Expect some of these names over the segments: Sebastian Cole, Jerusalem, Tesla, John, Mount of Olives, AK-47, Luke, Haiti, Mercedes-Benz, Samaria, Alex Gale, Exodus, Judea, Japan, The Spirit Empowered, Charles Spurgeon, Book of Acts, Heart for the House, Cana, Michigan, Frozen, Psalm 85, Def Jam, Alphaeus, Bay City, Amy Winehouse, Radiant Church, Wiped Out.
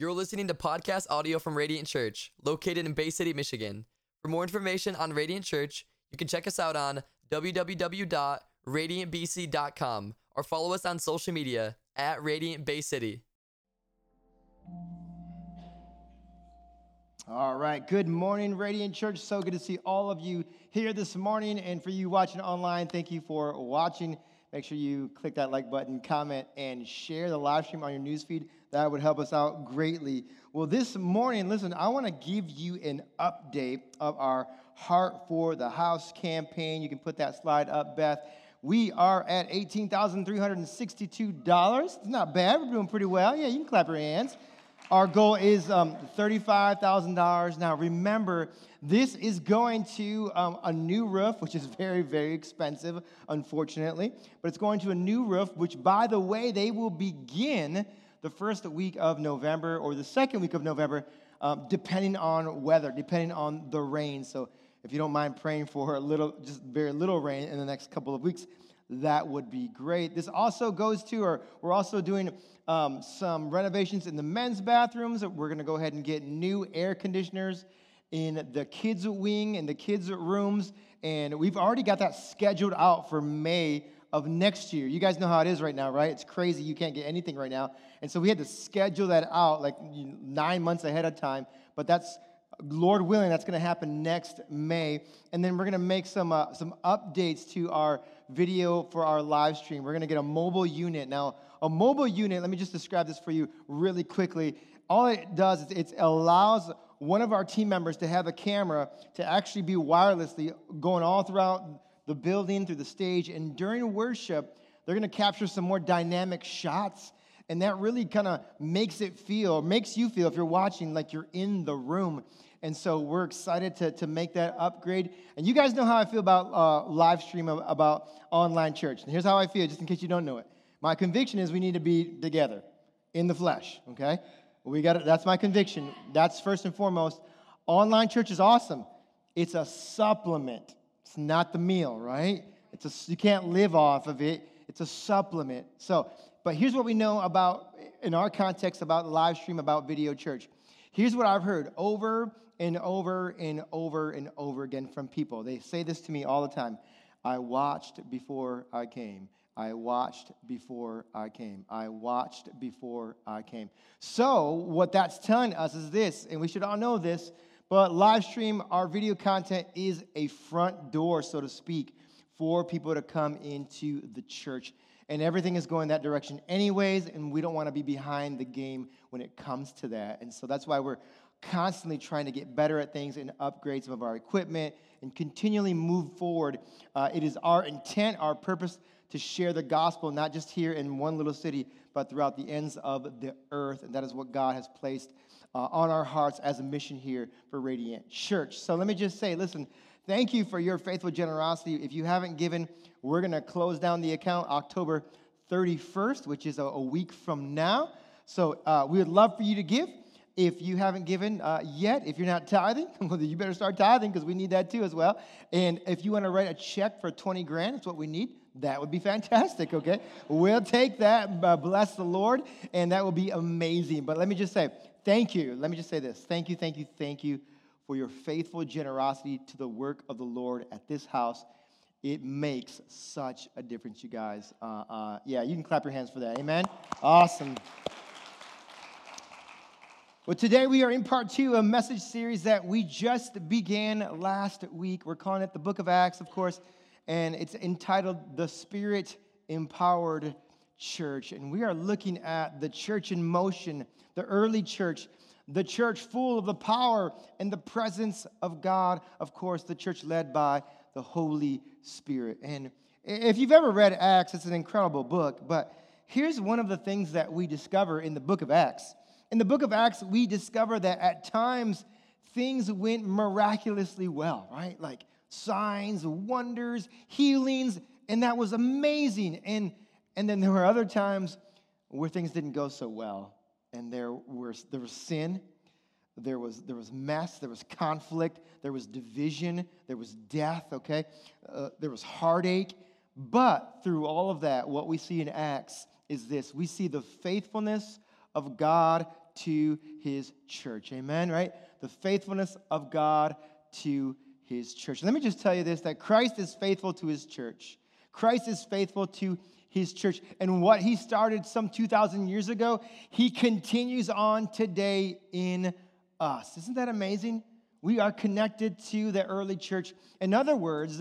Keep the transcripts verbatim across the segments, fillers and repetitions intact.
You're listening to podcast audio from Radiant Church, located in Bay City, Michigan. For more information on Radiant Church, you can check us out on w w w dot radiant b c dot com or follow us on social media at Radiant Bay City. All right. Good morning, Radiant Church. So good to see all of you here this morning. And for you watching online, thank you for watching. Make sure you click that like button, comment, and share the live stream on your newsfeed. That would help us out greatly. Well, this morning, listen, I want to give you an update of our Heart for the House campaign. You can put that slide up, Beth. We are at eighteen thousand three hundred sixty-two dollars. It's not bad. We're doing pretty well. Yeah, you can clap your hands. Our goal is um, thirty-five thousand dollars. Now, remember, this is going to um, a new roof, which is very, very expensive, unfortunately. But it's going to a new roof, which, by the way, they will begin the first week of November or the second week of November, um, depending on weather, depending on the rain. So if you don't mind praying for a little, just very little rain in the next couple of weeks, that would be great. This also goes to, or we're also doing um, some renovations in the men's bathrooms. We're going to go ahead and get new air conditioners in the kids' wing and the kids' rooms. And we've already got that scheduled out for May of next year. You guys know how it is right now, right? It's crazy. You can't get anything right now. And so we had to schedule that out like nine months ahead of time. But that's, Lord willing, that's going to happen next May. And then we're going to make some uh, some updates to our video for our live stream. We're going to get a mobile unit. Now, a mobile unit, let me just describe this for you really quickly. All it does is it allows one of our team members to have a camera to actually be wirelessly going all throughout the building, through the stage. And during worship, they're going to capture some more dynamic shots. And that really kind of makes it feel, makes you feel, if you're watching, like you're in the room. And so we're excited to, to make that upgrade. And you guys know how I feel about uh, live stream, about online church. And here's how I feel, just in case you don't know it. My conviction is we need to be together in the flesh, okay? We got it. That's my conviction. That's first and foremost. Online church is awesome. It's a supplement. It's not the meal, right? It's a, you can't live off of it. It's a supplement. So, but here's what we know about, in our context, about live stream, about video church. Here's what I've heard over and over and over and over again from people. They say this to me all the time. I watched before I came. I watched before I came. I watched before I came. So what that's telling us is this, and we should all know this, but live stream, our video content is a front door, so to speak, for people to come into the church. And everything is going that direction anyways, and we don't want to be behind the game when it comes to that. And so that's why we're constantly trying to get better at things and upgrade some of our equipment and continually move forward. Uh, it is our intent, our purpose, to share the gospel, not just here in one little city, but throughout the ends of the earth. And that is what God has placed uh, on our hearts as a mission here for Radiant Church. So let me just say, listen, thank you for your faithful generosity. If you haven't given, we're going to close down the account October thirty-first, which is a, a week from now. So uh, we would love for you to give. If you haven't given uh, yet, if you're not tithing, well, you better start tithing because we need that too as well. And if you want to write a check for twenty grand, that's what we need. That would be fantastic, okay? We'll take that, uh, bless the Lord, and that will be amazing. But let me just say thank you. Let me just say this. Thank you, thank you, thank you for your faithful generosity to the work of the Lord at this house. It makes such a difference, you guys. Uh, uh, yeah, you can clap your hands for that. Amen? Awesome. Well, today we are in part two of a message series that we just began last week. We're calling it the Book of Acts, of course, and it's entitled The Spirit Empowered Church. And we are looking at the church in motion, the early church, the church full of the power and the presence of God. Of course, the church led by the Holy Spirit. And if you've ever read Acts, it's an incredible book. But here's one of the things that we discover in the book of Acts. In the book of Acts, we discover that at times things went miraculously well, right? Like signs, wonders, healings, and that was amazing. And, and then there were other times where things didn't go so well. And there was there was sin, there was there was mess, there was conflict, there was division, there was death. Okay, uh, there was heartache. But through all of that, what we see in Acts is this: we see the faithfulness of God to his church. Amen, right? The faithfulness of God to his church. Let me just tell you this, that Christ is faithful to his church. Christ is faithful to his church. And what he started some two thousand years ago, he continues on today in us. Isn't that amazing? We are connected to the early church. In other words,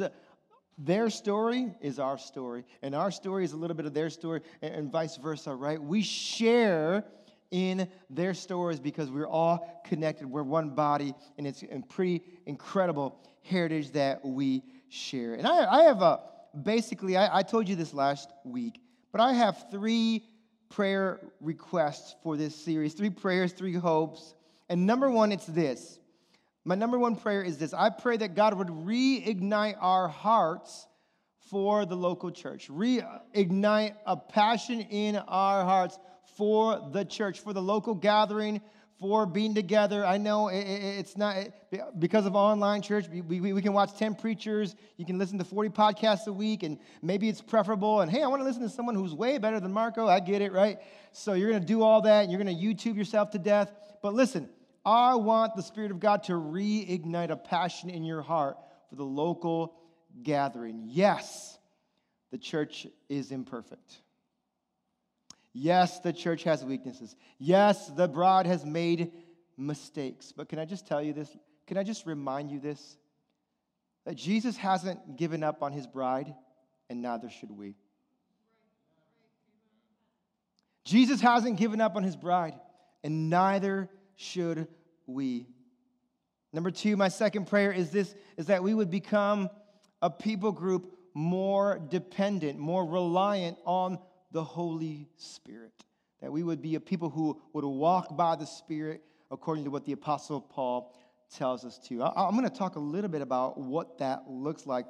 their story is our story, and our story is a little bit of their story, and vice versa, right? We share in their stories because we're all connected. We're one body, and it's a pretty incredible heritage that we share. And I, I have a, basically, I, I told you this last week, but I have three prayer requests for this series, three prayers, three hopes. And number one, it's this. My number one prayer is this. I pray that God would reignite our hearts for the local church. Reignite a passion in our hearts for the church, for the local gathering, for being together. I know it's not, because of online church, we can watch ten preachers. You can listen to forty podcasts a week, and maybe it's preferable. And, hey, I want to listen to someone who's way better than Marco. I get it, right? So you're going to do all that, and you're going to YouTube yourself to death. But listen, I want the Spirit of God to reignite a passion in your heart for the local gathering. Yes, the church is imperfect. Yes, the church has weaknesses. Yes, the bride has made mistakes. But can I just tell you this? Can I just remind you this? That Jesus hasn't given up on his bride, and neither should we. Jesus hasn't given up on his bride, and neither should we. We. Number two, my second prayer is this, is that we would become a people group more dependent, more reliant on the Holy Spirit. That we would be a people who would walk by the Spirit according to what the Apostle Paul tells us to. I'm going to talk a little bit about what that looks like,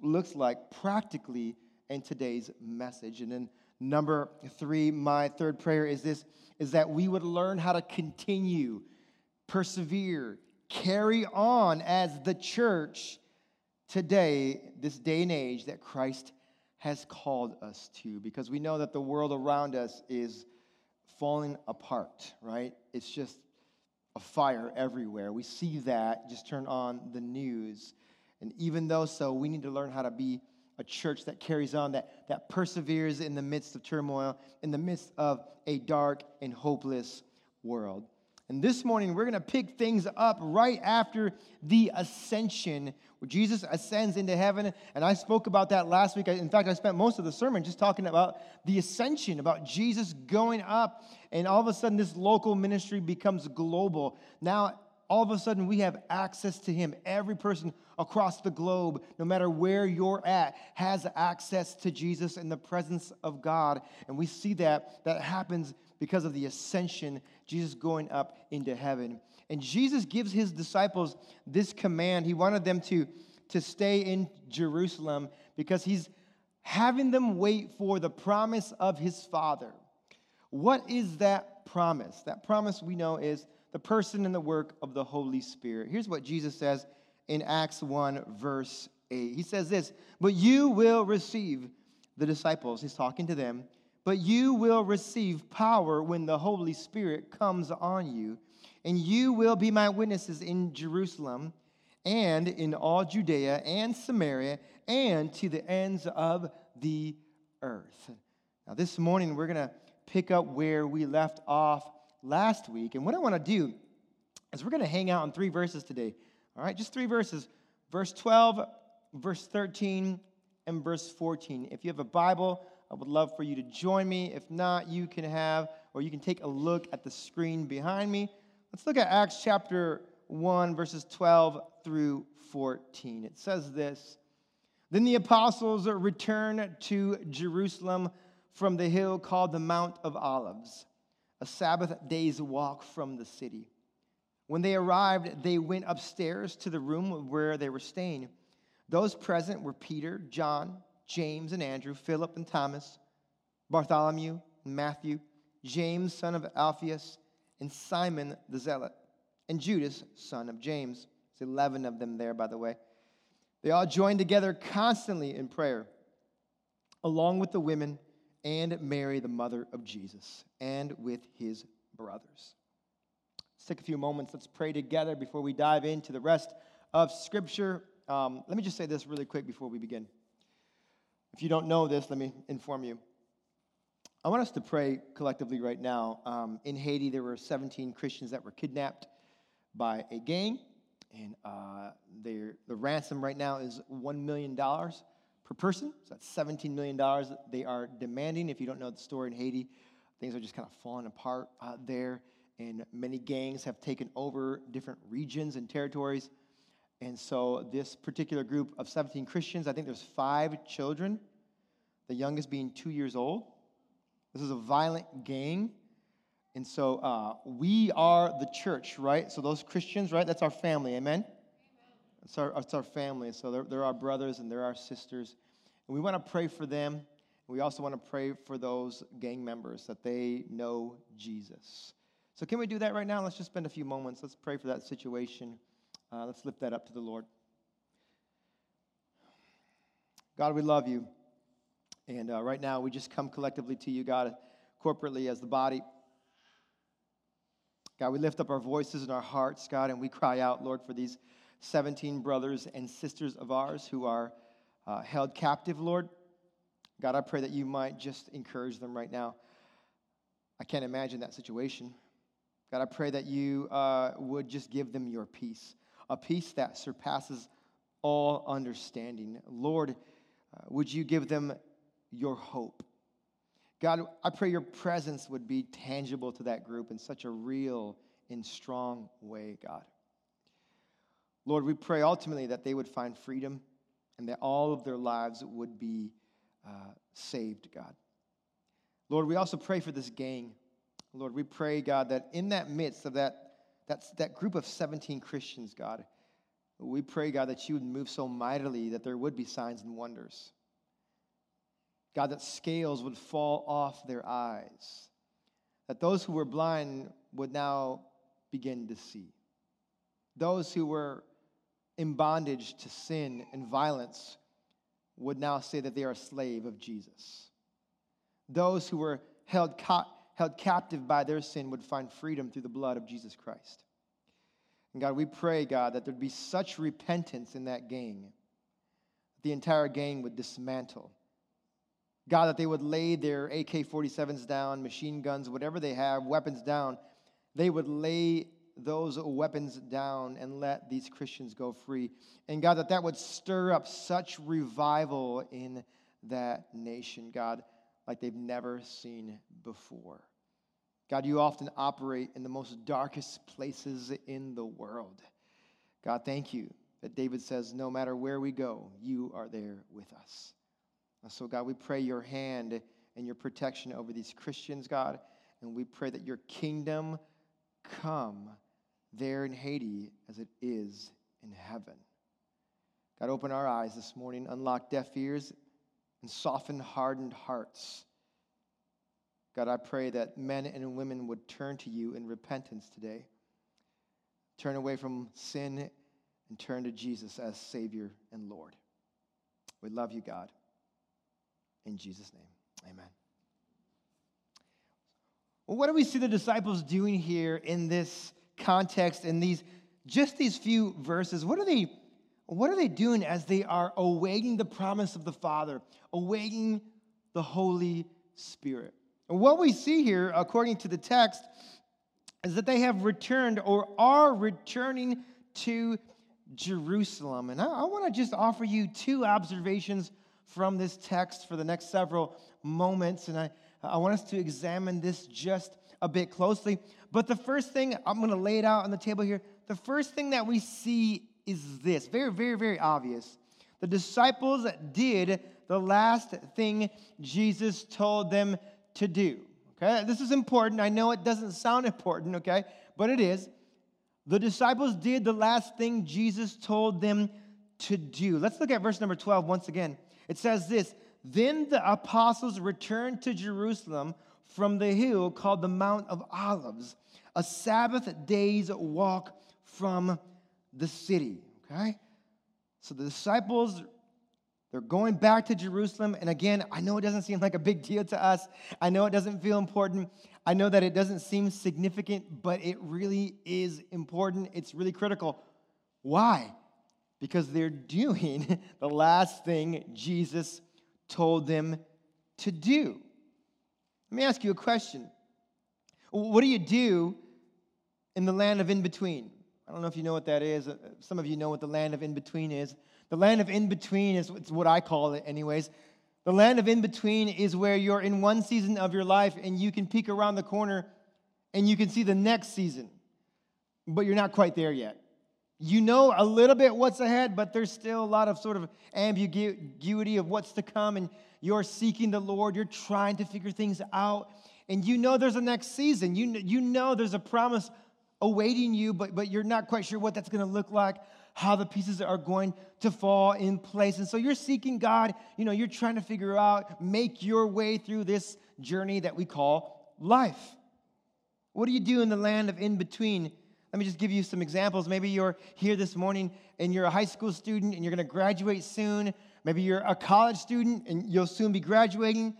looks like practically in today's message. And then number three, my third prayer is this, is that we would learn how to continue, persevere, carry on as the church today, this day and age that Christ has called us to, because we know that the world around us is falling apart, right? It's just a fire everywhere. We see that, just turn on the news. And even though so, we need to learn how to be a church that carries on, that, that perseveres in the midst of turmoil, in the midst of a dark and hopeless world. And this morning, we're going to pick things up right after the ascension, where Jesus ascends into heaven. And I spoke about that last week. In fact, I spent most of the sermon just talking about the ascension, about Jesus going up. And all of a sudden, this local ministry becomes global. Now, all of a sudden, we have access to him. Every person across the globe, no matter where you're at, has access to Jesus and the presence of God. And we see that that happens because of the ascension, Jesus going up into heaven. And Jesus gives his disciples this command. He wanted them to, to stay in Jerusalem because he's having them wait for the promise of his Father. What is that promise? That promise we know is the person and the work of the Holy Spirit. Here's what Jesus says in Acts one, verse eight. He says this, "But you will receive," the disciples, he's talking to them, "but you will receive power when the Holy Spirit comes on you, and you will be my witnesses in Jerusalem and in all Judea and Samaria and to the ends of the earth." Now, this morning, we're going to pick up where we left off last week. And what I want to do is we're going to hang out on three verses today. All right, just three verses. Verse twelve, verse thirteen, and verse fourteen. If you have a Bible, I would love for you to join me. If not, you can have, or you can take a look at the screen behind me. Let's look at Acts chapter one, verses twelve through fourteen. It says this, "Then the apostles returned to Jerusalem from the hill called the Mount of Olives, a Sabbath day's walk from the city. When they arrived, they went upstairs to the room where they were staying. Those present were Peter, John, James and Andrew, Philip and Thomas, Bartholomew and Matthew, James, son of Alphaeus, and Simon the Zealot, and Judas, son of James." There's eleven of them there, by the way. "They all joined together constantly in prayer, along with the women and Mary, the mother of Jesus, and with his brothers." take a few moments. Let's pray together before we dive into the rest of Scripture. Um, let me just say this really quick before we begin. If you don't know this, let me inform you. I want us to pray collectively right now. Um, in Haiti, there were seventeen Christians that were kidnapped by a gang, and uh, the ransom right now is one million dollars per person, so that's seventeen million dollars they are demanding. If you don't know the story in Haiti, things are just kind of falling apart out there, and many gangs have taken over different regions and territories, and so this particular group of seventeen Christians, I think there's five children, the youngest being two years old. This is a violent gang, and so uh, we are the church, right? So those Christians, right, that's our family, amen? That's our, that's our family, so they're, they're our brothers and they're our sisters, and we want to pray for them. We also want to pray for those gang members that they know Jesus. So can we do that right now? Let's just spend a few moments. Let's pray for that situation. Uh, let's lift that up to the Lord. God, we love you. And uh, right now, we just come collectively to you, God, corporately as the body. God, we lift up our voices and our hearts, God, and we cry out, Lord, for these seventeen brothers and sisters of ours who are uh, held captive, Lord. God, I pray that you might just encourage them right now. I can't imagine that situation. God, I pray that you uh, would just give them your peace, a peace that surpasses all understanding. Lord, uh, would you give them your hope? God, I pray your presence would be tangible to that group in such a real and strong way, God. Lord, we pray ultimately that they would find freedom and that all of their lives would be uh, saved, God. Lord, we also pray for this gang. Lord, we pray, God, that in that midst of that, that's, that group of seventeen Christians, God, we pray, God, that you would move so mightily that there would be signs and wonders. God, that scales would fall off their eyes, that those who were blind would now begin to see. Those who were in bondage to sin and violence would now say that they are a slave of Jesus. Those who were held, ca- held captive by their sin would find freedom through the blood of Jesus Christ. And God, we pray, God, that there'd be such repentance in that gang, the entire gang would dismantle. God, that they would lay their A K forty-sevens down, machine guns, whatever they have, weapons down. They would lay those weapons down and let these Christians go free. And God, that that would stir up such revival in that nation, God, like they've never seen before. God, you often operate in the most darkest places in the world. God, thank you that David says, no matter where we go, you are there with us. So, God, we pray your hand and your protection over these Christians, God, and we pray that your kingdom come there in Haiti as it is in heaven. God, open our eyes this morning, unlock deaf ears, and soften hardened hearts. God, I pray that men and women would turn to you in repentance today, turn away from sin, and turn to Jesus as Savior and Lord. We love you, God. In Jesus' name, amen. Well, what do we see the disciples doing here in this context, in these just these few verses? What are they, what are they doing as they are awaiting the promise of the Father, awaiting the Holy Spirit? And what we see here, according to the text, is that they have returned or are returning to Jerusalem. And I, I want to just offer you two observations from this text for the next several moments, and I, I want us to examine this just a bit closely. But the first thing, I'm going to lay it out on the table here. The first thing that we see is this, very, very, very obvious. The disciples did the last thing Jesus told them to do, okay? This is important. I know it doesn't sound important, okay, but it is. The disciples did the last thing Jesus told them to do. Let's look at verse number twelve once again. It says this, then the apostles returned to Jerusalem from the hill called the Mount of Olives, a Sabbath day's walk from the city. Okay? So the disciples They're going back to Jerusalem. And again, I know it doesn't seem like a big deal to us. I know it doesn't feel important. I know that it doesn't seem significant, but it really is important. It's really critical. Why? Because they're doing the last thing Jesus told them to do. Let me ask you a question. What do you do in the land of in-between? I don't know if you know what that is. Some of you know what the land of in-between is. The land of in-between is it's what I call it anyways. The land of in-between is where you're in one season of your life and you can peek around the corner and you can see the next season, but you're not quite there yet. You know a little bit what's ahead, but there's still a lot of sort of ambiguity of what's to come, and you're seeking the Lord. You're trying to figure things out, and you know there's a next season. You know, you know there's a promise awaiting you, but, but you're not quite sure what that's going to look like, how the pieces are going to fall in place. And so you're seeking God. You know, you're trying to figure out, make your way through this journey that we call life. What do you do in the land of in-between? Let me just give you some examples. Maybe you're here this morning and you're a high school student and you're going to graduate soon. Maybe you're a college student and you'll soon be graduating,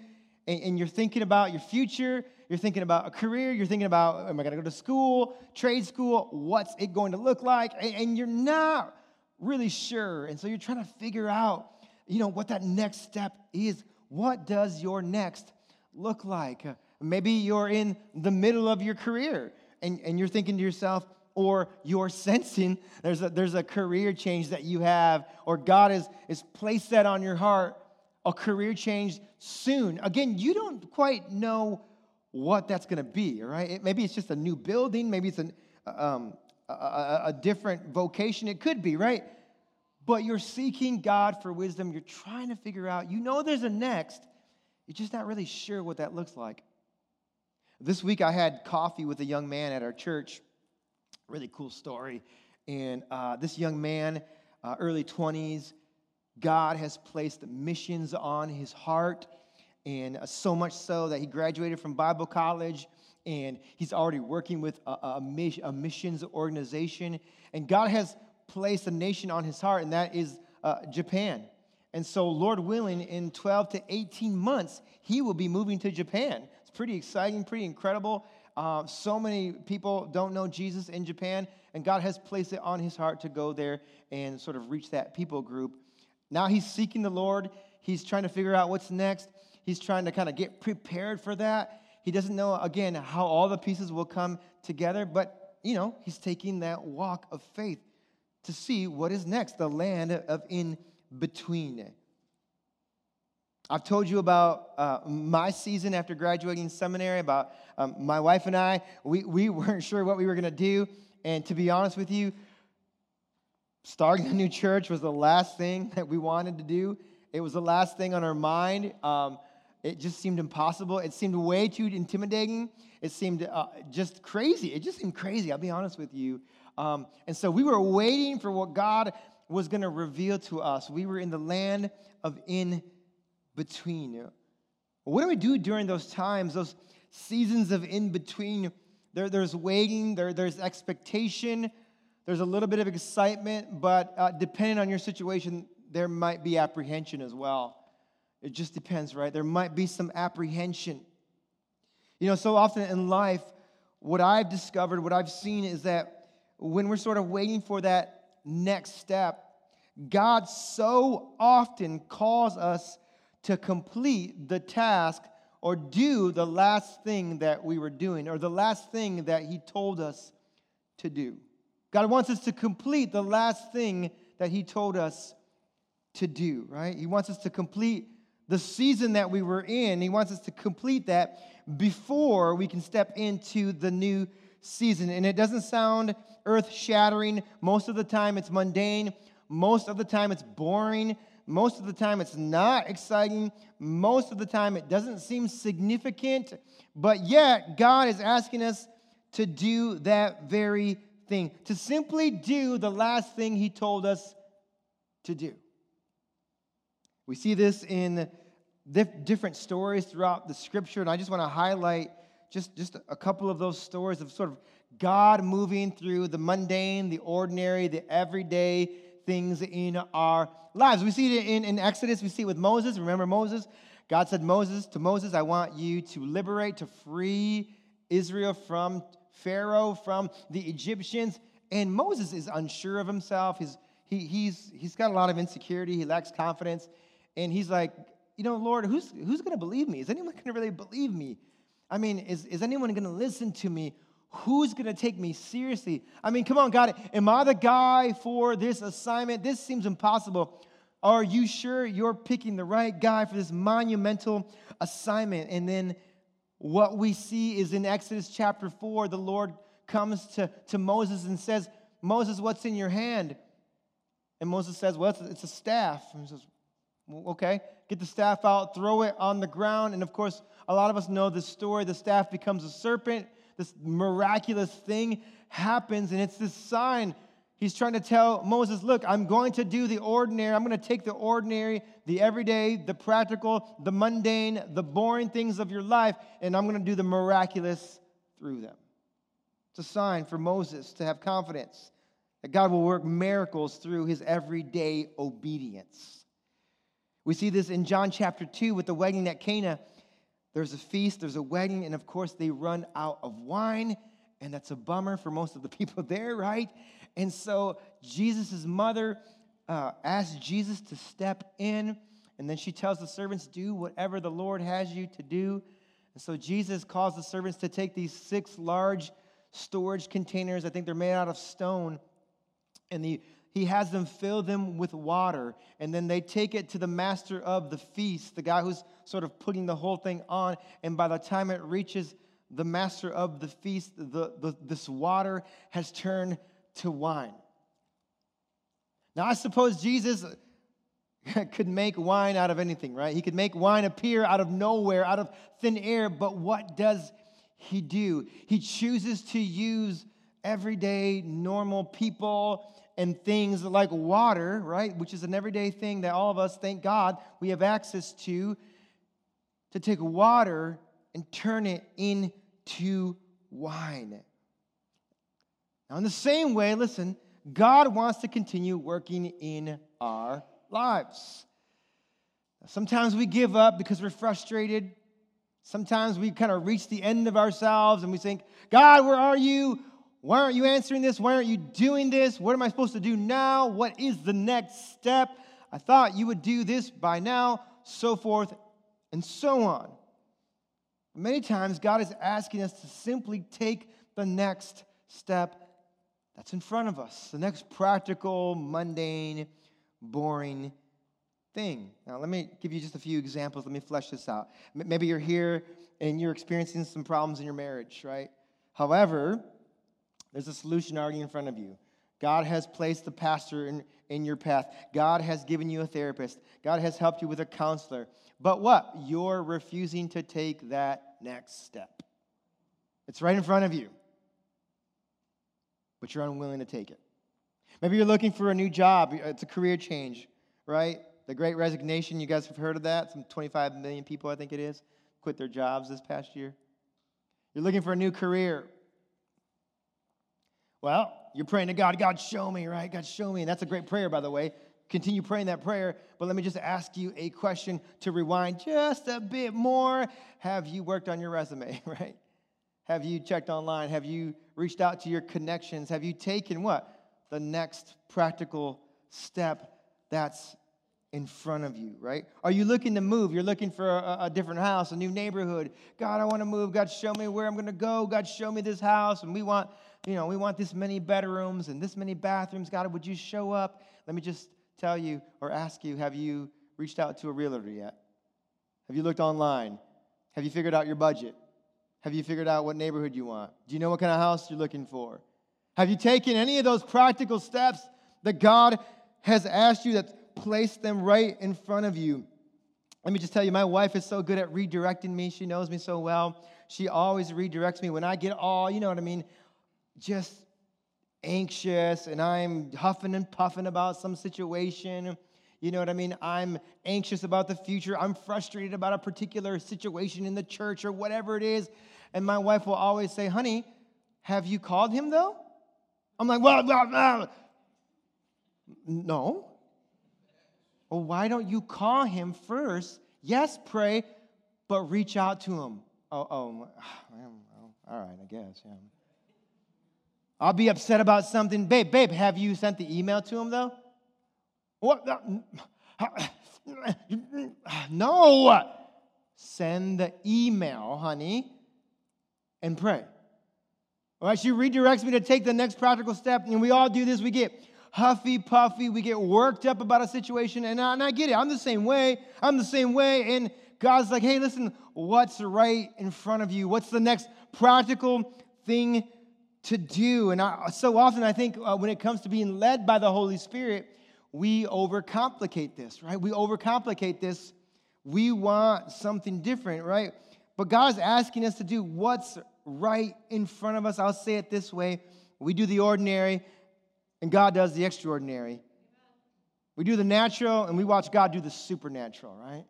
and, and you're thinking about your future. You're thinking about a career. You're thinking about, am I going to go to school, trade school? What's it going to look like? And, and you're not really sure. And so you're trying to figure out, you know, what that next step is. What does your next look like? Maybe you're in the middle of your career and, and you're thinking to yourself, or you're sensing there's a, there's a career change that you have, or God has, has placed that on your heart, a career change soon. Again, you don't quite know what that's going to be, all right? It, maybe it's just a new building. Maybe it's an, um, a, a, a different vocation. It could be, right? But you're seeking God for wisdom. You're trying to figure out. You know there's a next. You're just not really sure what that looks like. This week I had coffee with a young man at our church. Really cool story. And uh, this young man, uh, early twenties, God has placed missions on his heart, and uh, so much so that he graduated from Bible college, and he's already working with a, a, a missions organization. And God has placed a nation on his heart, and that is uh, Japan. And so, Lord willing, in twelve to eighteen months, he will be moving to Japan. It's pretty exciting, pretty incredible. Uh, so many people don't know Jesus in Japan, and God has placed it on his heart to go there and sort of reach that people group. Now he's seeking the Lord. He's trying to figure out what's next. He's trying to kind of get prepared for that. He doesn't know, again, how all the pieces will come together, but, you know, he's taking that walk of faith to see what is next, the land of in-between. I've told you about uh, my season after graduating seminary, about um, my wife and I. We, we weren't sure what we were going to do. And to be honest with you, starting a new church was the last thing that we wanted to do. It was the last thing on our mind. Um, it just seemed impossible. It seemed way too intimidating. It seemed uh, just crazy. It just seemed crazy, I'll be honest with you. Um, and so we were waiting for what God was going to reveal to us. We were in the land of in between. What do we do during those times, those seasons of in-between? There, there's waiting, there, there's expectation, there's a little bit of excitement, but uh, depending on your situation, there might be apprehension as well. It just depends, right? There might be some apprehension. You know, so often in life, what I've discovered, what I've seen is that when we're sort of waiting for that next step, God so often calls us to complete the task or do the last thing that we were doing or the last thing that he told us to do. God wants us to complete the last thing that he told us to do, right? He wants us to complete the season that we were in. He wants us to complete that before we can step into the new season. And it doesn't sound earth-shattering. Most of the time it's mundane. Most of the time it's boring. Most of the time, it's not exciting. Most of the time, it doesn't seem significant. But yet, God is asking us to do that very thing, to simply do the last thing he told us to do. We see this in dif- different stories throughout the Scripture, and I just want to highlight just, just a couple of those stories of sort of God moving through the mundane, the ordinary, the everyday things in our lives. We see it in, in Exodus. We see it with Moses. Remember Moses? God said Moses to Moses, I want you to liberate, to free Israel from Pharaoh, from the Egyptians. And Moses is unsure of himself. He's, he, he's, he's got a lot of insecurity. He lacks confidence. And he's like, you know, Lord, who's, who's going to believe me? Is anyone going to really believe me? I mean, is, is anyone going to listen to me? Who's going to take me seriously? I mean, come on, God, am I the guy for this assignment? This seems impossible. Are you sure you're picking the right guy for this monumental assignment? And then what we see is in Exodus chapter four, the Lord comes to, to Moses and says, Moses, what's in your hand? And Moses says, well, it's a, it's a staff. And he says, well, okay, get the staff out, throw it on the ground. And, of course, a lot of us know this story. The staff becomes a serpent. This miraculous thing happens, and it's this sign. He's trying to tell Moses, look, I'm going to do the ordinary. I'm going to take the ordinary, the everyday, the practical, the mundane, the boring things of your life, and I'm going to do the miraculous through them. It's a sign for Moses to have confidence that God will work miracles through his everyday obedience. We see this in John chapter two with the wedding at Cana. There's a feast, there's a wedding, and of course they run out of wine, and that's a bummer for most of the people there, right? And so Jesus' mother uh, asks Jesus to step in, and then she tells the servants, do whatever the Lord has you to do. And so Jesus calls the servants to take these six large storage containers. I think they're made out of stone, and the He has them fill them with water, and then they take it to the master of the feast, the guy who's sort of putting the whole thing on, and by the time it reaches the master of the feast, the, the, this water has turned to wine. Now, I suppose Jesus could make wine out of anything, right? He could make wine appear out of nowhere, out of thin air, but what does he do? He chooses to use everyday, normal people and things like water, right, which is an everyday thing that all of us, thank God, we have access to, to take water and turn it into wine. Now, in the same way, listen, God wants to continue working in our lives. Sometimes we give up because we're frustrated. Sometimes we kind of reach the end of ourselves and we think, God, where are you? Why aren't you answering this? Why aren't you doing this? What am I supposed to do now? What is the next step? I thought you would do this by now, so forth and so on. Many times, God is asking us to simply take the next step that's in front of us, the next practical, mundane, boring thing. Now, let me give you just a few examples. Let me flesh this out. Maybe you're here and you're experiencing some problems in your marriage, right? However, there's a solution already in front of you. God has placed the pastor in, in your path. God has given you a therapist. God has helped you with a counselor. But what? You're refusing to take that next step. It's right in front of you, but you're unwilling to take it. Maybe you're looking for a new job. It's a career change, right? The Great Resignation, you guys have heard of that? Some twenty-five million people, I think it is, quit their jobs this past year. You're looking for a new career. Well, you're praying to God, God, show me, right? God, show me. And that's a great prayer, by the way. Continue praying that prayer. But let me just ask you a question to rewind just a bit more. Have you worked on your resume, right? Have you checked online? Have you reached out to your connections? Have you taken what? The next practical step that's in front of you, right? Are you looking to move? You're looking for a, a different house, a new neighborhood. God, I want to move. God, show me where I'm going to go. God, show me this house. And we want... You know, we want this many bedrooms and this many bathrooms. God, would you show up? Let me just tell you or ask you, have you reached out to a realtor yet? Have you looked online? Have you figured out your budget? Have you figured out what neighborhood you want? Do you know what kind of house you're looking for? Have you taken any of those practical steps that God has asked you that's placed them right in front of you? Let me just tell you, my wife is so good at redirecting me. She knows me so well. She always redirects me when I get all, you know what I mean, just anxious, and I'm huffing and puffing about some situation. You know what I mean? I'm anxious about the future. I'm frustrated about a particular situation in the church or whatever it is. And my wife will always say, honey, have you called him though? I'm like, well, blah, blah. No. Well, why don't you call him first? Yes, pray, but reach out to him. Oh, oh, all right, I guess, yeah. I'll be upset about something. Babe, babe, have you sent the email to him, though? What? No. Send the email, honey, and pray. All right, she redirects me to take the next practical step, and we all do this. We get huffy, puffy. We get worked up about a situation, and I, and I get it. I'm the same way. I'm the same way, and God's like, hey, listen, what's right in front of you? What's the next practical thing to do? And I, so often I think uh, when it comes to being led by the Holy Spirit, we overcomplicate this, right? We overcomplicate this. We want something different, right? But God's asking us to do what's right in front of us. I'll say it this way. We do the ordinary, and God does the extraordinary. We do the natural, and we watch God do the supernatural, right?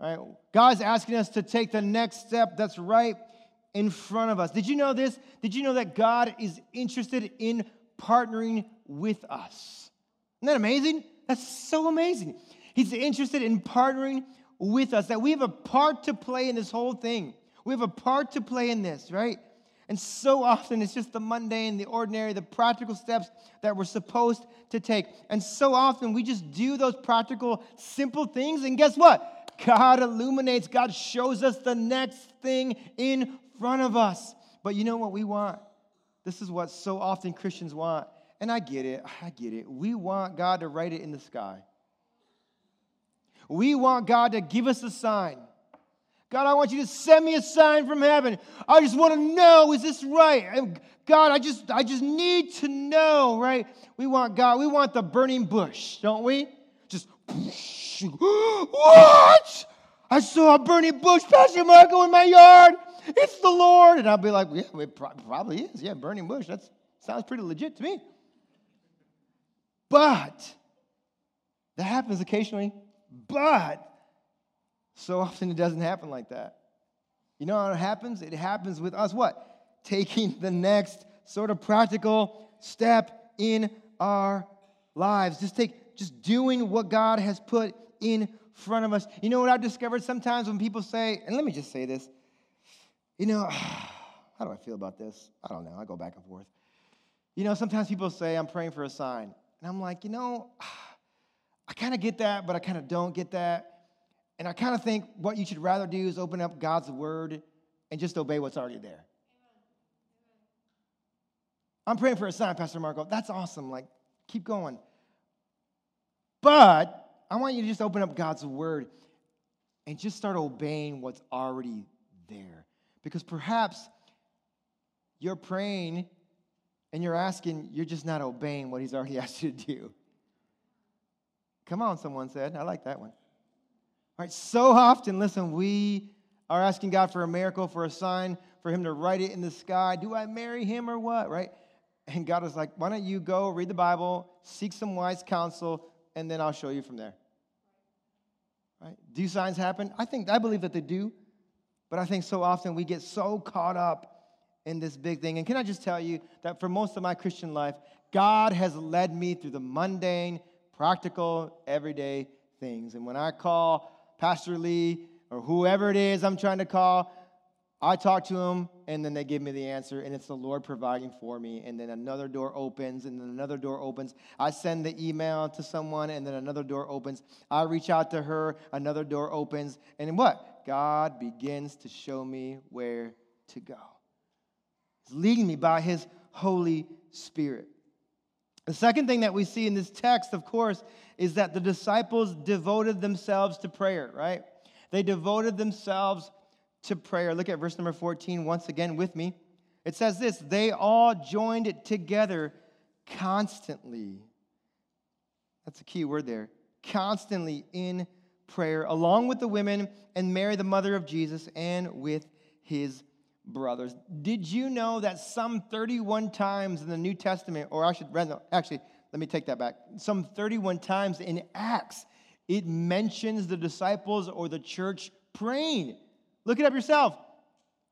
Right? God's asking us to take the next step that's right in front of us. Did you know this? Did you know that God is interested in partnering with us? Isn't that amazing? That's so amazing. He's interested in partnering with us, that we have a part to play in this whole thing. We have a part to play in this, right? And so often it's just the mundane, the ordinary, the practical steps that we're supposed to take. And so often we just do those practical, simple things. And guess what? God illuminates. God shows us the next thing in front of us. But you know what we want? This is what so often Christians want. And I get it. I get it. We want God to write it in the sky. We want God to give us a sign. God, I want you to send me a sign from heaven. I just want to know, is this right? God, I just I just need to know, right? We want God, we want the burning bush, don't we? Just, what? I saw a burning bush, Pastor Marco, in my yard. It's the Lord. And I'll be like, yeah, it probably is. Yeah, burning bush. That sounds pretty legit to me. But that happens occasionally. But so often it doesn't happen like that. You know how it happens? It happens with us what? Taking the next sort of practical step in our lives. Just take, just doing what God has put in front of us. You know what I've discovered sometimes when people say, and let me just say this, you know, how do I feel about this? I don't know. I go back and forth. You know, sometimes people say, I'm praying for a sign. And I'm like, you know, I kind of get that, but I kind of don't get that. And I kind of think what you should rather do is open up God's word and just obey what's already there. I'm praying for a sign, Pastor Marco. That's awesome. Like, keep going. But I want you to just open up God's word and just start obeying what's already there. Because perhaps you're praying and you're asking, you're just not obeying what he's already asked you to do. Come on, someone said. I like that one. All right, so often, listen, we are asking God for a miracle, for a sign, for him to write it in the sky. Do I marry him or what, right? And God was like, why don't you go read the Bible, seek some wise counsel, and then I'll show you from there. Right? Do signs happen? I think, I believe that they do, but I think so often we get so caught up in this big thing. And can I just tell you that for most of my Christian life, God has led me through the mundane, practical, everyday things. And when I call Pastor Lee or whoever it is I'm trying to call, I talk to him, and then they give me the answer, and it's the Lord providing for me. And then another door opens, and then another door opens. I send the email to someone, and then another door opens. I reach out to her, another door opens. And then what? God begins to show me where to go. He's leading me by his Holy Spirit. The second thing that we see in this text, of course, is that the disciples devoted themselves to prayer, right? They devoted themselves to prayer. Look at verse number fourteen once again with me. It says this, they all joined together constantly. That's a key word there. Constantly in prayer, along with the women and Mary, the mother of Jesus, and with his brothers. Did you know that some thirty-one times in the New Testament, or I should actually, let me take that back. Some thirty-one times in Acts, it mentions the disciples or the church praying. Look it up yourself.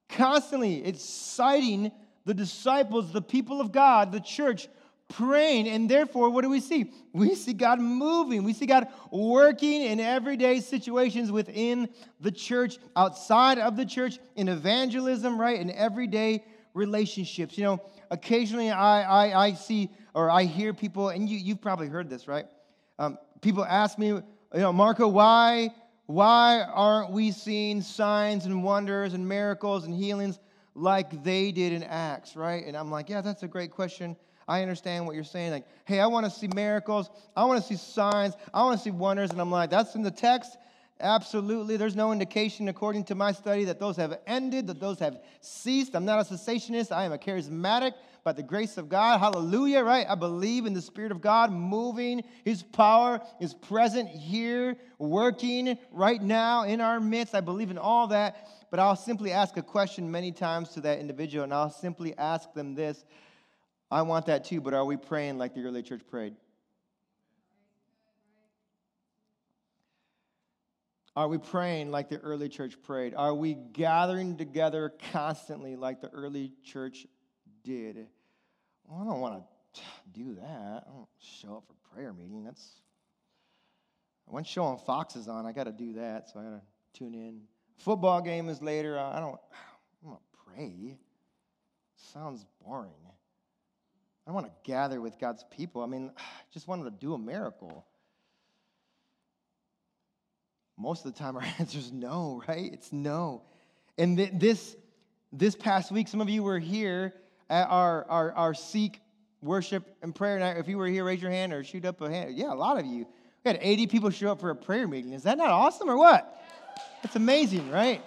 Constantly, it's citing the disciples, the people of God, the church praying. And therefore, what do we see? We see God moving. We see God working in everyday situations within the church, outside of the church, in evangelism, right? In everyday relationships. You know, occasionally I I, I see or I hear people, and you, you've probably heard this, right? Um, people ask me, you know, Marco, why, why aren't we seeing signs and wonders and miracles and healings like they did in Acts, right? And I'm like, yeah, that's a great question. I understand what you're saying. Like, hey, I want to see miracles. I want to see signs. I want to see wonders. And I'm like, that's in the text? Absolutely. There's no indication, according to my study, that those have ended, that those have ceased. I'm not a cessationist. I am a charismatic by the grace of God. Hallelujah, right? I believe in the Spirit of God moving. His power is present here, working right now in our midst. I believe in all that. But I'll simply ask a question many times to that individual, and I'll simply ask them this. I want that too, but are we praying like the early church prayed? Are we praying like the early church prayed? Are we gathering together constantly like the early church did? Well, I don't want to do that. I don't show up for prayer meeting. That's one show on Fox is on. I got to do that, so I got to tune in. Football game is later. I don't. I'm gonna pray. Sounds boring. I want to gather with God's people. I mean, I just wanted to do a miracle. Most of the time our answer is no, right? It's no. And th- this this past week, some of you were here at our, our, our Seek, Worship, and Prayer night. If you were here, raise your hand or shoot up a hand. Yeah, a lot of you. We had eighty people show up for a prayer meeting. Is that not awesome or what? It's amazing, right?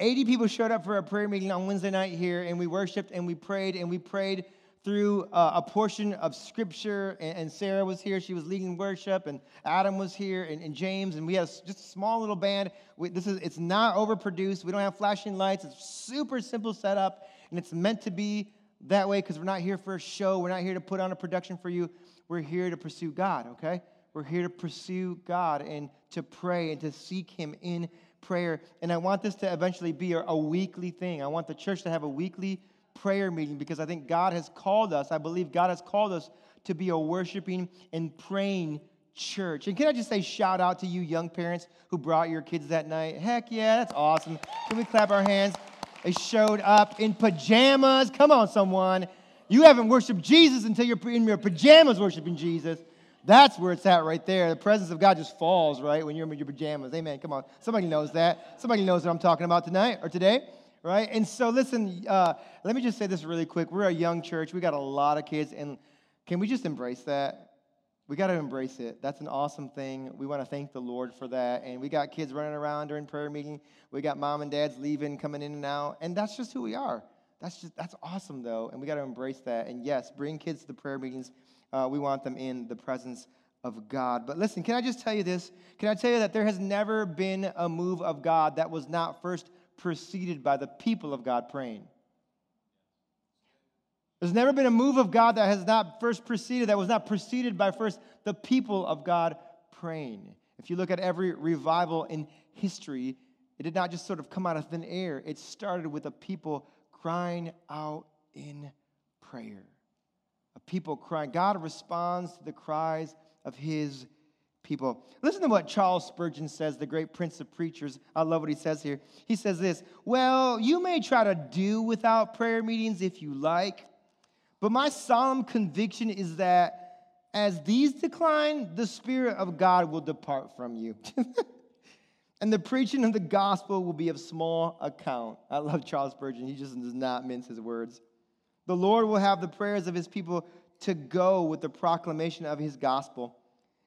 eighty people showed up for a prayer meeting on Wednesday night here, and we worshiped and we prayed and we prayed through uh, a portion of Scripture, and, and Sarah was here. She was leading worship, and Adam was here, and, and James, and we had a, just a small little band. We, this is it's not overproduced. We don't have flashing lights. It's super simple setup, and it's meant to be that way because we're not here for a show. We're not here to put on a production for you. We're here to pursue God, okay? We're here to pursue God and to pray and to seek Him in prayer. And I want this to eventually be a weekly thing. I want the church to have a weekly prayer meeting because I think God has called us. I believe God has called us to be a worshiping and praying church. And can I just say shout out to you young parents who brought your kids that night? Heck yeah, that's awesome. Can we clap our hands? They showed up in pajamas. Come on, someone. You haven't worshiped Jesus until you're in your pajamas worshiping Jesus. That's where it's at right there. The presence of God just falls, right, when you're in your pajamas. Amen. Come on. Somebody knows that. Somebody knows what I'm talking about tonight or today, right? And so, listen, uh, let me just say this really quick. We're a young church. We got a lot of kids, and can we just embrace that? We got to embrace it. That's an awesome thing. We want to thank the Lord for that. And we got kids running around during prayer meeting. We got mom and dads leaving, coming in and out, and that's just who we are. That's just that's awesome, though, and we got to embrace that. And, yes, bring kids to the prayer meetings. Uh, we want them in the presence of God. But listen, can I just tell you this? Can I tell you that there has never been a move of God that was not first preceded by the people of God praying? There's never been a move of God that has not first preceded, that was not preceded by first the people of God praying. If you look at every revival in history, it did not just sort of come out of thin air. It started with a people crying out in prayer. People crying. God responds to the cries of His people. Listen to what Charles Spurgeon says, the great prince of preachers. I love what he says here. He says this, well, you may try to do without prayer meetings if you like, but my solemn conviction is that as these decline, the Spirit of God will depart from you. And the preaching of the gospel will be of small account. I love Charles Spurgeon. He just does not mince his words. The Lord will have the prayers of His people to go with the proclamation of His gospel,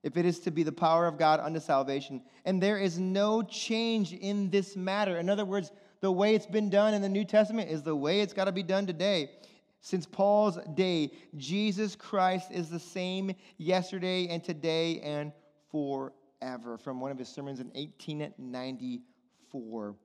if it is to be the power of God unto salvation. And there is no change in this matter. In other words, the way it's been done in the New Testament is the way it's got to be done today. Since Paul's day, Jesus Christ is the same yesterday and today and forever. From one of his sermons in eighteen ninety-four.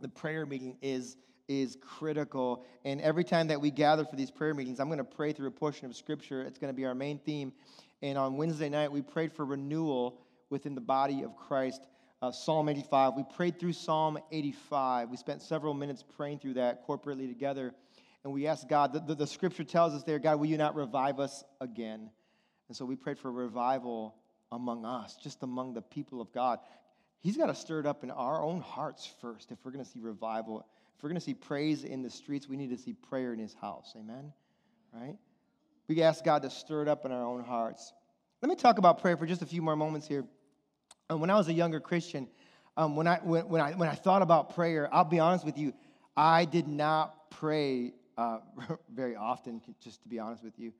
The prayer meeting is is critical, and every time that we gather for these prayer meetings, I'm going to pray through a portion of Scripture. It's going to be our main theme, and on Wednesday night, we prayed for renewal within the body of Christ, uh, Psalm eighty-five. We prayed through Psalm eighty-five. We spent several minutes praying through that corporately together, and we asked God, the, the, the scripture tells us there, God, will you not revive us again? And so we prayed for revival among us, just among the people of God. He's got to stir it up in our own hearts first. If we're going to see revival, if we're going to see praise in the streets, we need to see prayer in his house. Amen? Right? We ask God to stir it up in our own hearts. Let me talk about prayer for just a few more moments here. Um, when I was a younger Christian, um, when I when, when I when I thought about prayer, I'll be honest with you, I did not pray uh, very often. Just to be honest with you,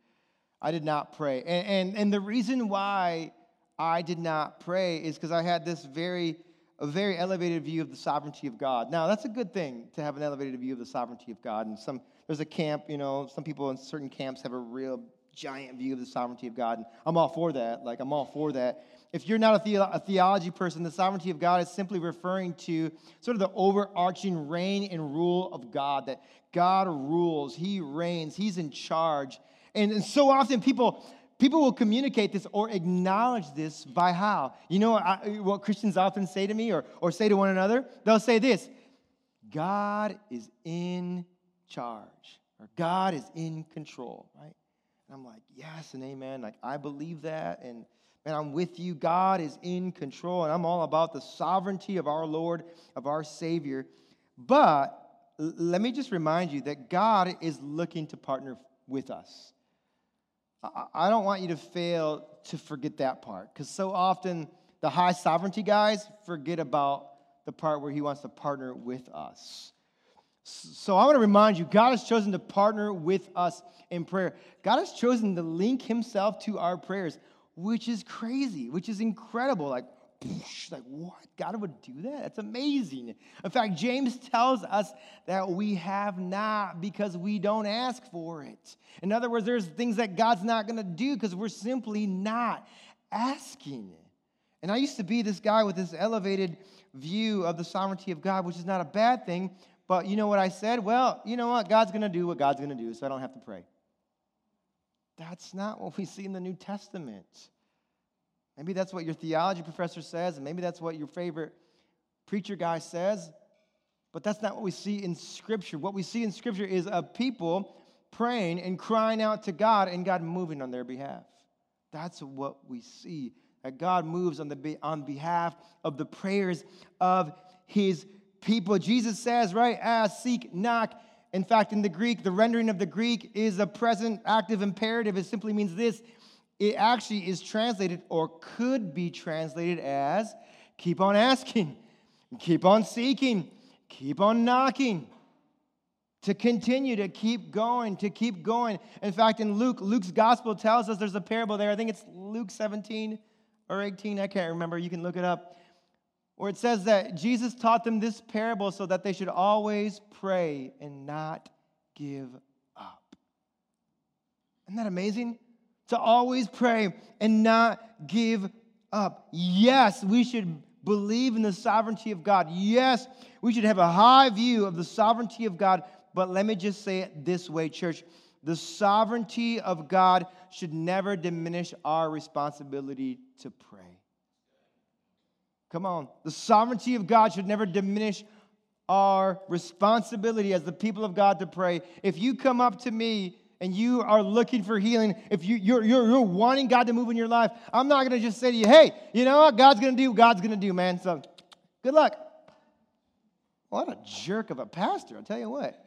I did not pray, and and, and the reason why I did not pray is because I had this very a very elevated view of the sovereignty of God. Now that's a good thing to have an elevated view of the sovereignty of God. And some there's a camp, you know, some people in certain camps have a real giant view of the sovereignty of God. And I'm all for that. Like I'm all for that. If you're not a, the- a theology person, the sovereignty of God is simply referring to sort of the overarching reign and rule of God, that God rules, he reigns, he's in charge. And, and so often people people will communicate this or acknowledge this by how? You know what, I, what Christians often say to me or, or say to one another? They'll say this, God is in charge, or God is in control, right? And I'm like, yes and amen. Like, I believe that, and man, I'm with you. God is in control, and I'm all about the sovereignty of our Lord, of our Savior. But l- let me just remind you that God is looking to partner with us. I, I don't want you to fail to forget that part, because so often the high sovereignty guys forget about the part where he wants to partner with us. So I want to remind you, God has chosen to partner with us in prayer. God has chosen to link himself to our prayers, which is crazy, which is incredible. Like, like what? God would do that? That's amazing. In fact, James tells us that we have not because we don't ask for it. In other words, there's things that God's not going to do because we're simply not asking. And I used to be this guy with this elevated view of the sovereignty of God, which is not a bad thing. But you know what I said? Well, you know what? God's going to do what God's going to do, so I don't have to pray. That's not what we see in the New Testament. Maybe that's what your theology professor says, and maybe that's what your favorite preacher guy says, but that's not what we see in Scripture. What we see in Scripture is a people praying and crying out to God and God moving on their behalf. That's what we see, that God moves on the on behalf of the prayers of his people. Jesus says, right, ask, seek, knock. In fact, in the Greek, the rendering of the Greek is a present active imperative. It simply means this. It actually is translated or could be translated as keep on asking, keep on seeking, keep on knocking, to continue, to keep going, to keep going. In fact, in Luke, Luke's gospel tells us there's a parable there. I think it's Luke seventeen or eighteen. I can't remember. You can look it up. Where it says that Jesus taught them this parable so that they should always pray and not give up. Isn't that amazing? To always pray and not give up. Yes, we should believe in the sovereignty of God. Yes, we should have a high view of the sovereignty of God. But let me just say it this way, church. The sovereignty of God should never diminish our responsibility to pray. Come on. The sovereignty of God should never diminish our responsibility as the people of God to pray. If you come up to me and you are looking for healing, if you, you're, you're, you're wanting God to move in your life, I'm not going to just say to you, hey, you know what God's going to do? What God's going to do, man. So good luck. What a jerk of a pastor. I'll tell you what.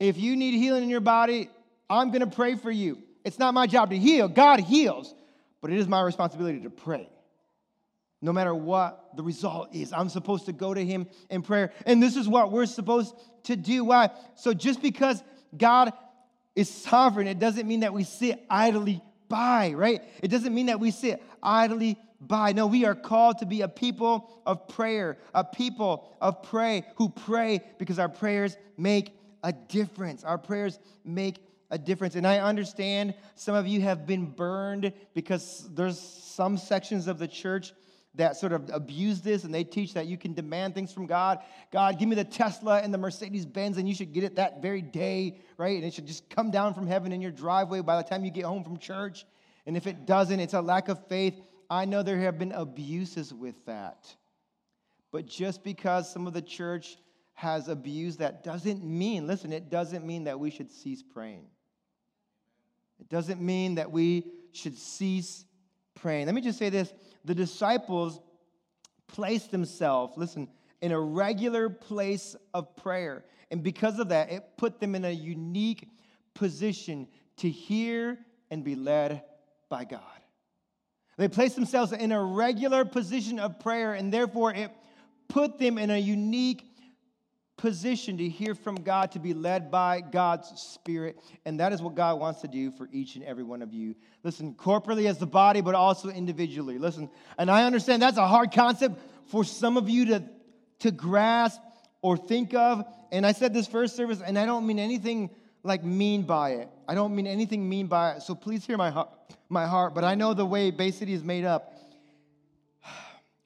If you need healing in your body, I'm going to pray for you. It's not my job to heal. God heals, but it is my responsibility to pray. No matter what the result is, I'm supposed to go to him in prayer. And this is what we're supposed to do. Why? So just because God is sovereign, it doesn't mean that we sit idly by, right? It doesn't mean that we sit idly by. No, we are called to be a people of prayer, a people of pray who pray because our prayers make a difference. Our prayers make a difference. And I understand some of you have been burned because there's some sections of the church that sort of abuse this, and they teach that you can demand things from God. God, give me the Tesla and the Mercedes-Benz, and you should get it that very day, right? And it should just come down from heaven in your driveway by the time you get home from church. And if it doesn't, it's a lack of faith. I know there have been abuses with that. But just because some of the church has abused that doesn't mean, listen, it doesn't mean that we should cease praying. It doesn't mean that we should cease praying. Let me just say this. The disciples placed themselves, listen, in a regular place of prayer. And because of that, it put them in a unique position to hear and be led by God. They placed themselves in a regular position of prayer, and therefore it put them in a unique position to hear from God, to be led by God's Spirit. And that is what God wants to do for each and every one of you. Listen, corporately as the body, but also individually. Listen, and I understand that's a hard concept for some of you to, to grasp or think of. And I said this first service, and I don't mean anything like mean by it. I don't mean anything mean by it. So please hear my heart, my heart. But I know the way Bay City is made up.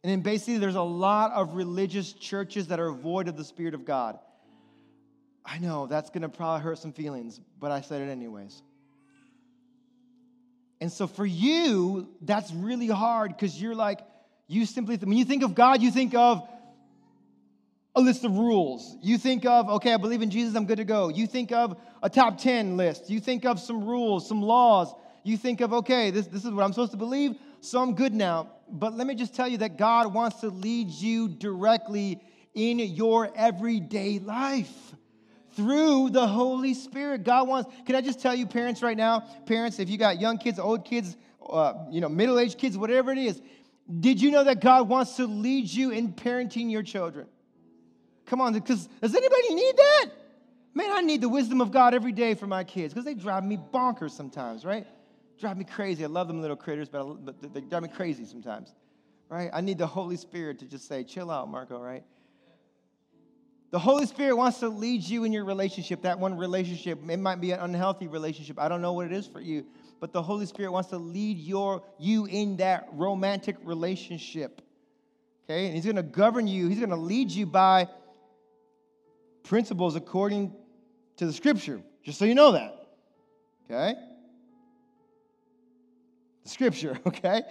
And in Bay City, there's a lot of religious churches that are void of the Spirit of God. I know, that's going to probably hurt some feelings, but I said it anyways. And so for you, that's really hard because you're like, you simply, th- when you think of God, you think of a list of rules. You think of, okay, I believe in Jesus, I'm good to go. You think of a top ten list. You think of some rules, some laws. You think of, okay, this, this is what I'm supposed to believe, so I'm good now. But let me just tell you that God wants to lead you directly in your everyday life through the Holy Spirit. God wants, can I just tell you, parents, right now, parents, if you got young kids, old kids, uh, you know, middle-aged kids, whatever it is, did you know that God wants to lead you in parenting your children? Come on, because does anybody need that? Man, I need the wisdom of God every day for my kids because they drive me bonkers sometimes, right? Drive me crazy. I love them little critters, but, I, but they drive me crazy sometimes, right? I need the Holy Spirit to just say, chill out, Marco, right? The Holy Spirit wants to lead you in your relationship, that one relationship. It might be an unhealthy relationship. I don't know what it is for you, but the Holy Spirit wants to lead your you in that romantic relationship, okay? And he's going to govern you. He's going to lead you by principles according to the Scripture, just so you know that, okay? Scripture, okay?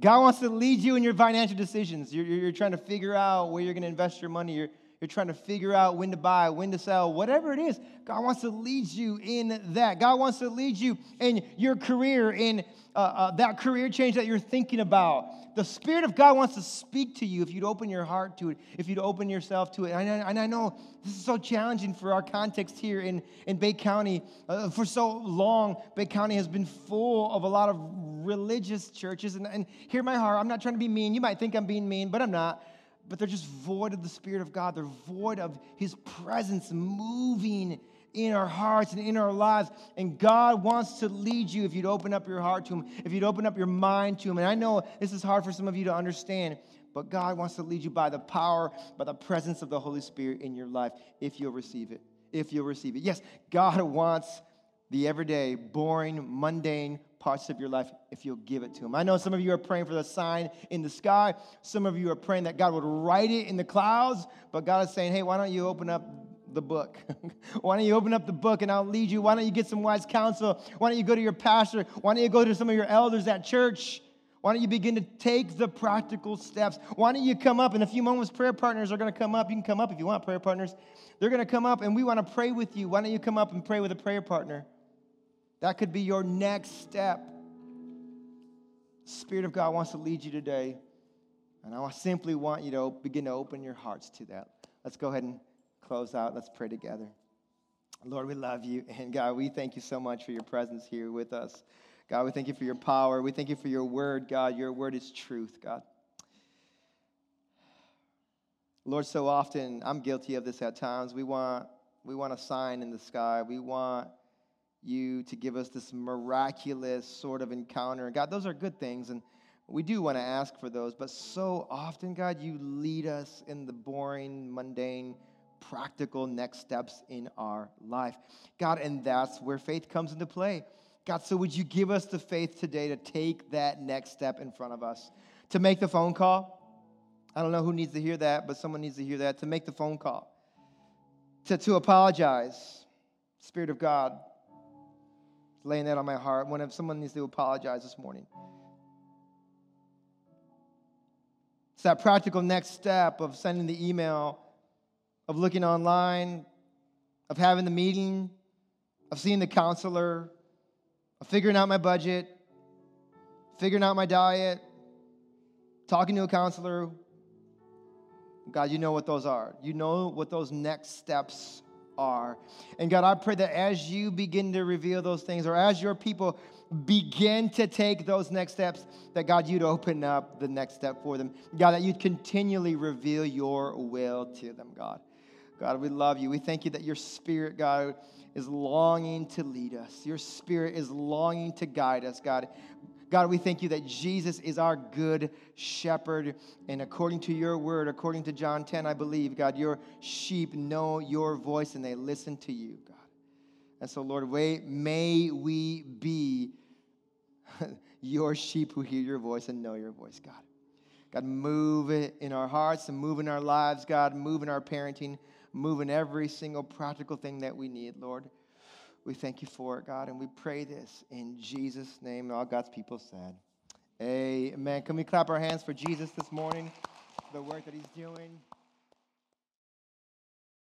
God wants to lead you in your financial decisions. You're, you're trying to figure out where you're going to invest your money. You're, you're trying to figure out when to buy, when to sell, whatever it is. God wants to lead you in that. God wants to lead you in your career, in uh, uh, that career change that you're thinking about. The Spirit of God wants to speak to you if you'd open your heart to it, if you'd open yourself to it. And I, and I know this is so challenging for our context here in, in Bay County. Uh, for so long, Bay County has been full of a lot of religious churches, and, and hear my heart, I'm not trying to be mean. You might think I'm being mean, but I'm not. But they're just void of the Spirit of God. They're void of His presence moving in our hearts and in our lives. And God wants to lead you if you'd open up your heart to Him, if you'd open up your mind to Him. And I know this is hard for some of you to understand, but God wants to lead you by the power, by the presence of the Holy Spirit in your life, if you'll receive it, if you'll receive it. Yes, God wants the everyday, boring, mundane parts of your life if you'll give it to Him. I know some of you are praying for the sign in the sky. Some of you are praying that God would write it in the clouds, but God is saying, hey, why don't you open up the book? Why don't you open up the book and I'll lead you? Why don't you get some wise counsel? Why don't you go to your pastor? Why don't you go to some of your elders at church? Why don't you begin to take the practical steps? Why don't you come up? In a few moments, prayer partners are going to come up. You can come up if you want, prayer partners. They're going to come up, and we want to pray with you. Why don't you come up and pray with a prayer partner? That could be your next step. The Spirit of God wants to lead you today, and I simply want you to begin to open your hearts to that. Let's go ahead and close out. Let's pray together. Lord, we love you, and God, we thank you so much for your presence here with us. God, we thank you for your power. We thank you for your word, God. Your word is truth, God. Lord, so often, I'm guilty of this at times. We want, we want a sign in the sky. We want you to give us this miraculous sort of encounter. God, those are good things, and we do want to ask for those, but so often, God, you lead us in the boring, mundane, practical next steps in our life. God, and that's where faith comes into play. God, so would you give us the faith today to take that next step in front of us, to make the phone call? I don't know who needs to hear that, but someone needs to hear that, to make the phone call, to, to apologize. Spirit of God, laying that on my heart. Whenever someone needs to apologize this morning. It's that practical next step of sending the email, of looking online, of having the meeting, of seeing the counselor, of figuring out my budget, figuring out my diet, talking to a counselor. God, you know what those are. You know what those next steps are. And God, I pray that as you begin to reveal those things, or as your people begin to take those next steps, that God, you'd open up the next step for them. God, that you'd continually reveal your will to them, God. God, we love you. We thank you that your spirit, God, is longing to lead us. Your spirit is longing to guide us, God. God, we thank you that Jesus is our good shepherd. And according to your word, according to John ten, I believe, God, your sheep know your voice and they listen to you, God. And so, Lord, may we be your sheep who hear your voice and know your voice, God. God, move in our hearts and move in our lives, God. Move in our parenting. Move in every single practical thing that we need, Lord. We thank you for it, God, and we pray this in Jesus' name. And all God's people said, amen. Can we clap our hands for Jesus this morning, the work that he's doing?